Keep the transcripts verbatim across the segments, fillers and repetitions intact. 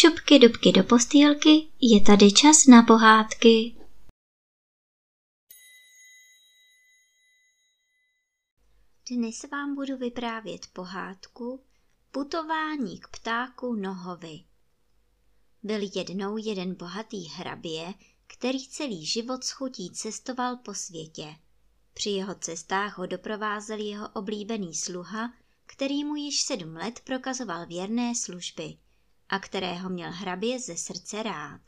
šupky dubky do postýlky, je tady čas na pohádky. Dnes vám budu vyprávět pohádku Putování k ptáku Nohovi. Byl jednou jeden bohatý hrabě, který celý život s chutí cestoval po světě. Při jeho cestách ho doprovázel jeho oblíbený sluha, který mu již sedm let prokazoval věrné služby a kterého měl hrabě ze srdce rád.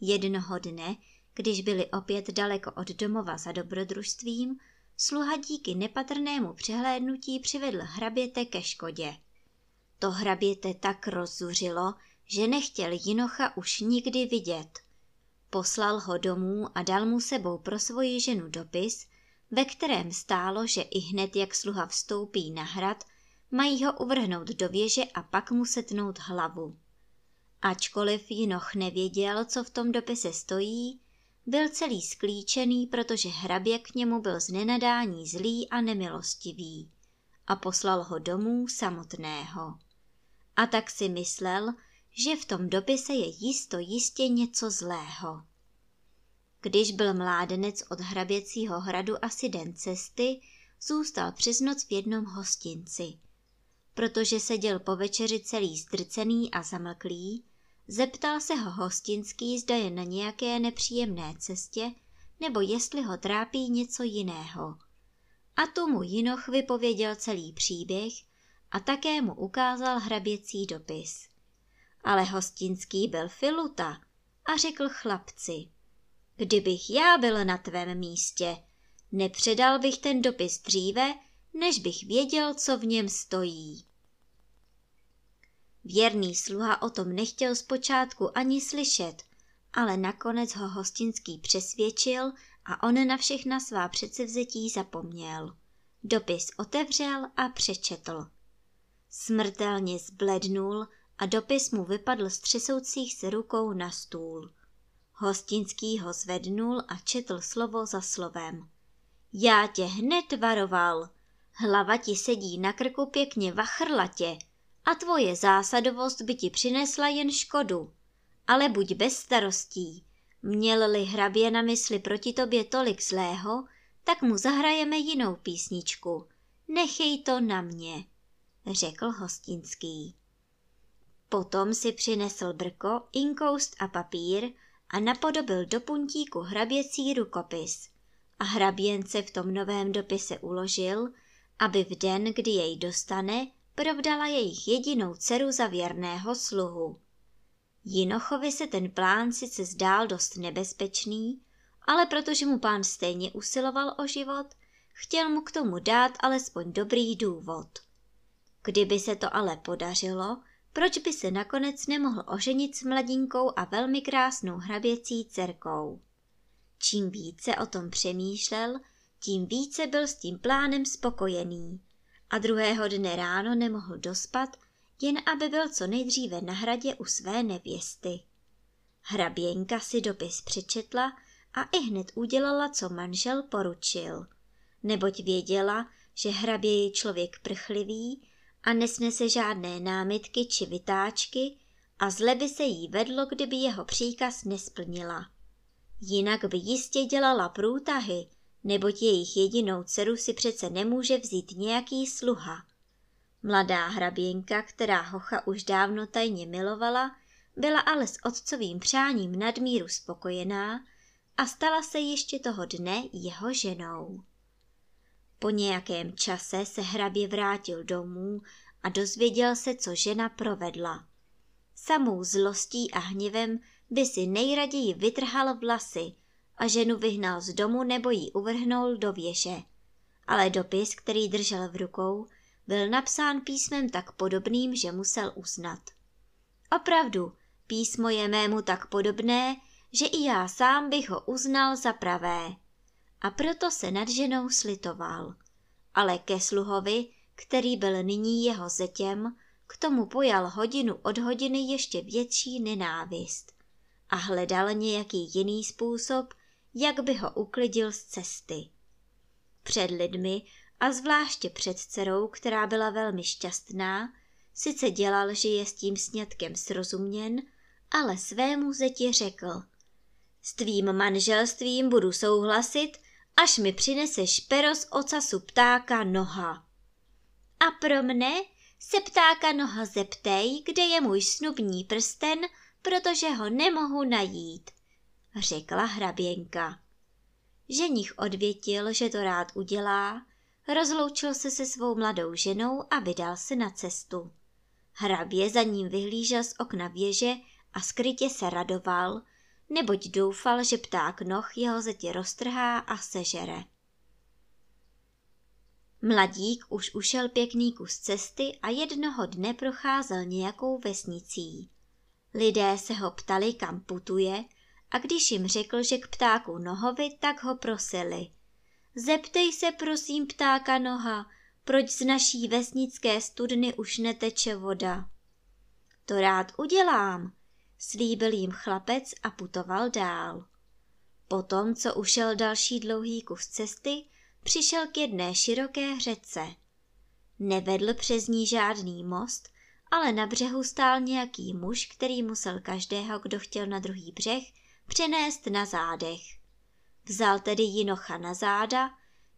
Jednoho dne, když byli opět daleko od domova za dobrodružstvím, sluha díky nepatrnému přehlédnutí přivedl hraběte ke škodě. To hraběte tak rozzuřilo, že nechtěl jinocha už nikdy vidět. Poslal ho domů a dal mu sebou pro svoji ženu dopis, ve kterém stálo, že ihned jak sluha vstoupí na hrad, mají ho uvrhnout do věže a pak mu setnout hlavu. Ačkoliv jinoch nevěděl, co v tom dopise stojí, byl celý sklíčený, protože hrabě k němu byl z nenadání zlý a nemilostivý a poslal ho domů samotného. A tak si myslel, že v tom dopise je jisto jistě něco zlého. Když byl mládenec od hraběcího hradu asi den cesty, zůstal přes noc v jednom hostinci. Protože seděl po večeři celý zdrcený a zamlklý, zeptal se ho hostinský, zda je na nějaké nepříjemné cestě, nebo jestli ho trápí něco jiného. A tomu jinoch vypověděl celý příběh a také mu ukázal hraběcí dopis. Ale hostinský byl filuta a řekl chlapci: kdybych já byl na tvém místě, nepředal bych ten dopis dříve, než bych věděl, co v něm stojí. Věrný sluha o tom nechtěl zpočátku ani slyšet, ale nakonec ho hostinský přesvědčil a on na všechna svá předsevzetí zapomněl. Dopis otevřel a přečetl. Smrtelně zblednul a dopis mu vypadl z třesoucích se rukou na stůl. Hostinský ho zvednul a četl slovo za slovem. Já tě hned varoval, hlava ti sedí na krku pěkně vachrlatě a tvoje zásadovost by ti přinesla jen škodu. Ale buď bez starostí, měl-li hrabě na mysli proti tobě tolik zlého, tak mu zahrajeme jinou písničku. Nechej to na mě, řekl hostinský. Potom si přinesl brko, inkoust a papír a napodobil do puntíku hraběcí rukopis. A hraběnce v tom novém dopise uložil, aby v den, kdy jej dostane, provdala jejich jedinou dceru za věrného sluhu. Jinochovi se ten plán sice zdál dost nebezpečný, ale protože mu pán stejně usiloval o život, chtěl mu k tomu dát alespoň dobrý důvod. Kdyby se to ale podařilo, proč by se nakonec nemohl oženit s mladinkou a velmi krásnou hraběcí dcerkou? Čím více o tom přemýšlel, tím více byl s tím plánem spokojený a druhého dne ráno nemohl dospat, jen aby byl co nejdříve na hradě u své nevěsty. Hraběnka si dopis přečetla a ihned udělala, co manžel poručil, neboť věděla, že hrabě je člověk prchlivý a nesnese žádné námitky či vytáčky a zle by se jí vedlo, kdyby jeho příkaz nesplnila. Jinak by jistě dělala průtahy, neboť jejich jedinou dceru si přece nemůže vzít nějaký sluha. Mladá hraběnka, která hocha už dávno tajně milovala, byla ale s otcovým přáním nadmíru spokojená a stala se ještě toho dne jeho ženou. Po nějakém čase se hrabě vrátil domů a dozvěděl se, co žena provedla. Samou zlostí a hněvem by si nejraději vytrhal vlasy a ženu vyhnal z domu nebo ji uvrhnul do věže. Ale dopis, který držel v rukou, byl napsán písmem tak podobným, že musel uznat. Opravdu, písmo je mému tak podobné, že i já sám bych ho uznal za pravé. A proto se nad ženou slitoval. Ale ke sluhovi, který byl nyní jeho zetěm, k tomu pojal hodinu od hodiny ještě větší nenávist a hledal nějaký jiný způsob, jak by ho uklidil z cesty. Před lidmi a zvláště před dcerou, která byla velmi šťastná, Sice dělal, že je s tím sňatkem srozuměn, ale svému zeti řekl: s tvým manželstvím budu souhlasit, až mi přineseš pero z ocasu ptáka Noha. A pro mne se ptáka Noha zeptej, kde je můj snubní prsten, protože ho nemohu najít, řekla hraběnka. Ženich odvětil, že to rád udělá, rozloučil se se svou mladou ženou a vydal se na cestu. Hrabě za ním vyhlížel z okna věže a skrytě se radoval, neboť doufal, že pták noh jeho zetě roztrhá a sežere. Mladík už ušel pěkný kus cesty a jednoho dne procházel nějakou vesnicí. Lidé se ho ptali, kam putuje, a když jim řekl, že k ptáku Nohovi, tak ho prosili: zeptej se prosím ptáka Noha, proč z naší vesnické studny už neteče voda. To rád udělám, slíbil jim chlapec a putoval dál. Potom, co ušel další dlouhý kus cesty, přišel k jedné široké řece. Nevedl přes ní žádný most, ale na břehu stál nějaký muž, který musel každého, kdo chtěl na druhý břeh, přenést na zádech. Vzal tedy jinocha na záda,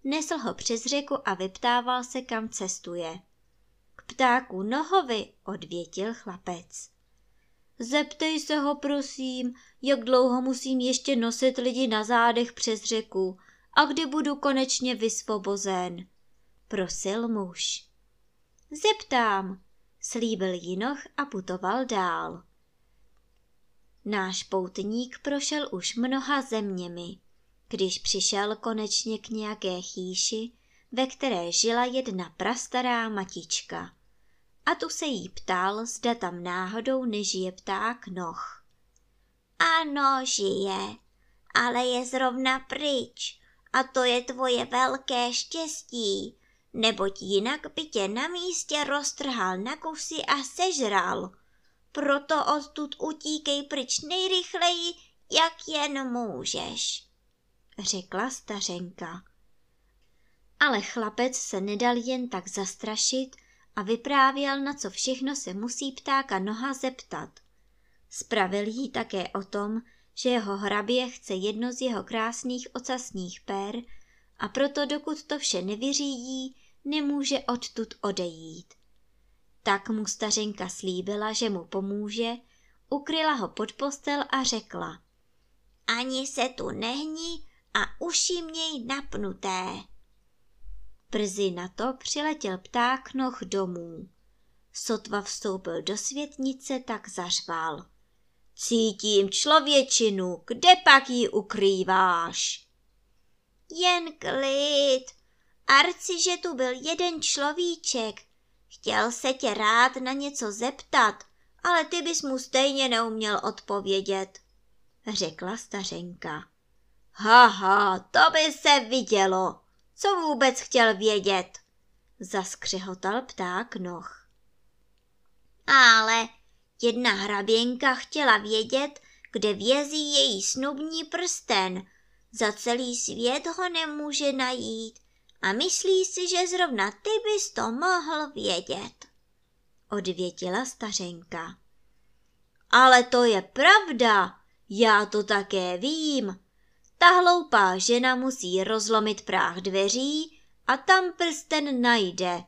nesl ho přes řeku a vyptával se, kam cestuje. K ptáku Nohovi, odvětil chlapec. Zeptej se ho prosím, jak dlouho musím ještě nosit lidi na zádech přes řeku a kdy budu konečně vysvobozen, prosil muž. Zeptám, slíbil jinoch a putoval dál. Náš poutník prošel už mnoha zeměmi. Když přišel konečně k nějaké chýši, ve které žila jedna prastará matička. A tu se jí ptal, zda tam náhodou nežije pták noh. Ano, žije, ale je zrovna pryč a to je tvoje velké štěstí, neboť jinak by tě na místě roztrhal na kusy a sežral. Proto odtud utíkej pryč nejrychleji, jak jen můžeš, řekla stařenka. Ale chlapec se nedal jen tak zastrašit a vyprávěl, na co všechno se musí ptáka Noha zeptat. Spravil jí také o tom, že jeho hrabě chce jedno z jeho krásných ocasních pér a proto, dokud to vše nevyřídí, nemůže odtud odejít. Tak mu stařenka slíbila, že mu pomůže, ukryla ho pod postel a řekla: ani se tu nehni a uši měj napnuté. Brzy na to přiletěl pták noh domů. Sotva vstoupil do světnice, tak zařval: cítím člověčinu, kde pak ji ukrýváš? Jen klid, arci, že tu byl jeden človíček, chtěl se tě rád na něco zeptat, ale ty bys mu stejně neuměl odpovědět, řekla stařenka. Haha, to by se vidělo, co vůbec chtěl vědět, zaskřehotal pták noh. Ale jedna hraběnka chtěla vědět, kde vězí její snubní prsten, za celý svět ho nemůže najít a myslí si, že zrovna ty bys to mohl vědět, odvětila stařenka. Ale to je pravda, já to také vím. Ta hloupá žena musí rozlomit práh dveří a tam prsten najde.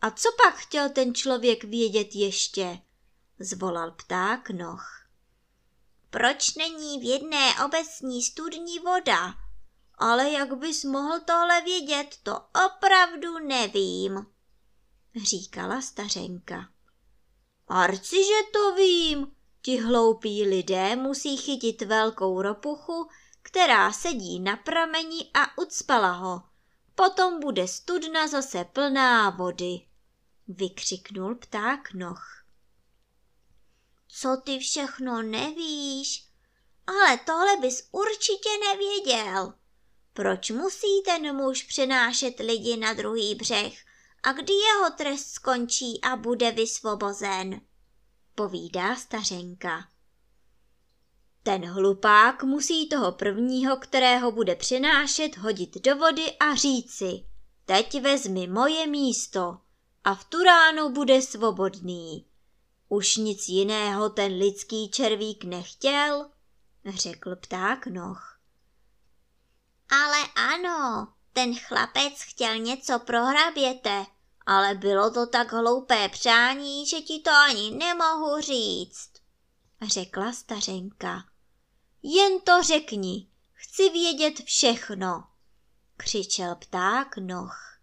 A co pak chtěl ten člověk vědět ještě? Zvolal pták noh. Proč není v jedné obecní studni voda? Ale jak bys mohl tohle vědět, to opravdu nevím, říkala stařenka. Arci, že to vím, ti hloupí lidé musí chytit velkou ropuchu, která sedí na prameni a ucpala ho. Potom bude studna zase plná vody, vykřiknul pták noh. Co ty všechno nevíš, ale tohle bys určitě nevěděl. Proč musí ten muž přenášet lidi na druhý břeh a kdy jeho trest skončí a bude vysvobozen, povídá stařenka. Ten hlupák musí toho prvního, kterého bude přenášet, hodit do vody a říci: teď vezmi moje místo a v tu ráno bude svobodný. Už nic jiného ten lidský červík nechtěl, řekl pták noh. Ale ano, ten chlapec chtěl něco pro hraběte, ale bylo to tak hloupé přání, že ti to ani nemohu říct, řekla stařenka. Jen to řekni, chci vědět všechno, křičel pták noh.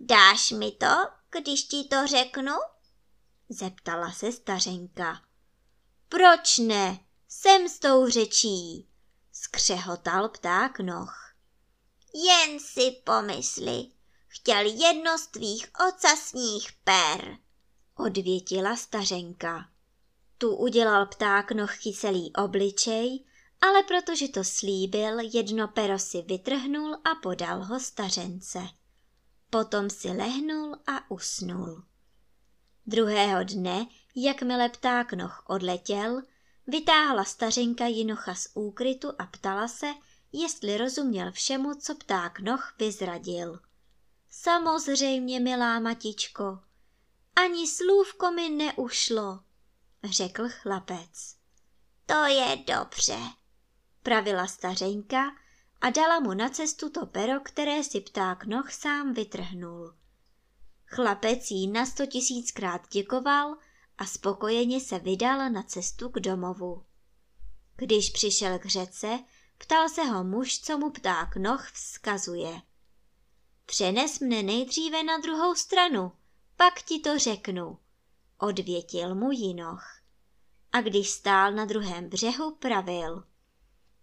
Dáš mi to, když ti to řeknu? Zeptala se stařenka. Proč ne, jsem s tou řečí, skřehotal pták noh. Jen si pomysli, chtěl jedno z tvých ocasních per, odvětila stařenka. Tu udělal pták noh kyselý obličej, ale protože to slíbil, jedno pero si vytrhnul a podal ho stařence. Potom si lehnul a usnul. Druhého dne, jakmile pták noh odletěl, vytáhla stařenka jinocha z úkrytu a ptala se, jestli rozuměl všemu, co pták noh vyzradil. Samozřejmě, milá matičko, ani slůvko mi neušlo, řekl chlapec. To je dobře, pravila stařenka a dala mu na cestu to pero, které si pták noh sám vytrhnul. Chlapec jí na sto tisíckrát děkoval a spokojeně se vydal na cestu k domovu. Když přišel k řece, ptal se ho muž, co mu pták noh vzkazuje. Přenes mne nejdříve na druhou stranu, pak ti to řeknu, odvětil mu jinoch. A když stál na druhém břehu, pravil.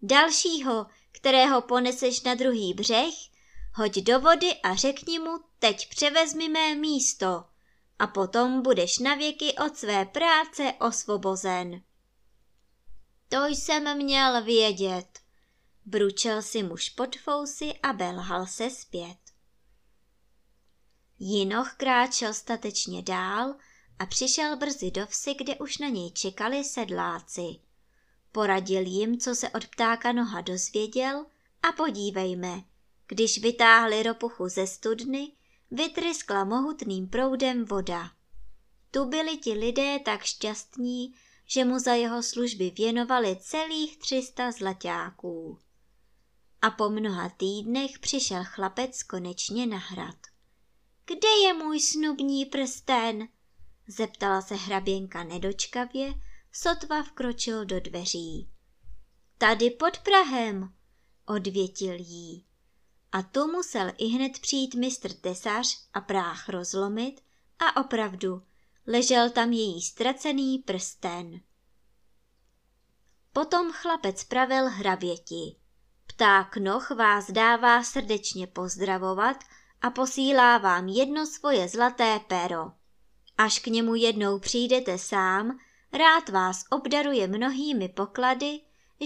Dalšího, kterého poneseš na druhý břeh, hoď do vody a řekni mu, teď převezmi mé místo a potom budeš navěky od své práce osvobozen. To jsem měl vědět, bručel si muž pod fousy a belhal se zpět. Jinoch kráčel statečně dál a přišel brzy do vsi, kde už na něj čekali sedláci. Poradil jim, co se od ptáka noha dozvěděl, a podívejme, když vytáhli ropuchu ze studny, vytryskla mohutným proudem voda. Tu byli ti lidé tak šťastní, že mu za jeho služby věnovali celých tři sta zlaťáků. A po mnoha týdnech přišel chlapec konečně na hrad. Kde je můj snubní prsten? Zeptala se hraběnka nedočkavě, sotva vkročil do dveří. Tady pod prahem, odvětil jí. A tu musel ihned přijít mistr tesař a práh rozlomit a opravdu ležel tam její ztracený prsten. Potom chlapec pravil hraběti. Pták noh vás dává srdečně pozdravovat a posílá vám jedno svoje zlaté pero. Až k němu jednou přijdete sám, rád vás obdaruje mnohými poklady,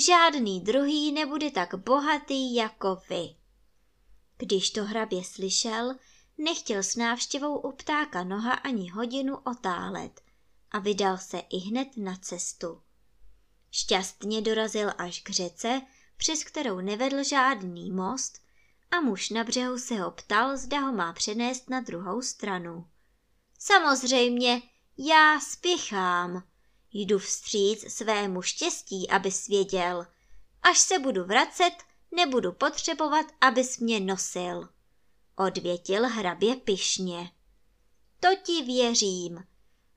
žádný druhý nebude tak bohatý jako vy. Když to hrabě slyšel, nechtěl s návštěvou u ptáka noha ani hodinu otálet a vydal se ihned na cestu. Šťastně dorazil až k řece, přes kterou nevedl žádný most, a muž na břehu se ho ptal, zda ho má přenést na druhou stranu. Samozřejmě, já spěchám. Jdu vstříc svému štěstí, abys věděl. Až se budu vracet, nebudu potřebovat, abys mě nosil, odvětil hrabě pyšně. To ti věřím,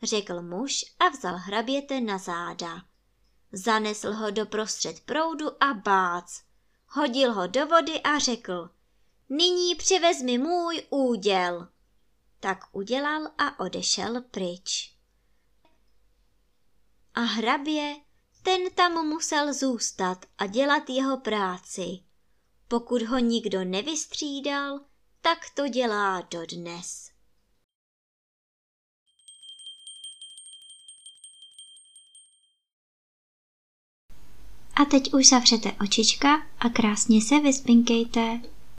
řekl muž a vzal hraběte na záda. Zanesl ho do prostřed proudu a bác. Hodil ho do vody a řekl, nyní přivez mi můj úděl. Tak udělal a odešel pryč. A hrabě, ten tam musel zůstat a dělat jeho práci. Pokud ho nikdo nevystřídal, tak to dělá dodnes. A teď už zavřete očička a krásně se vyspinkejte.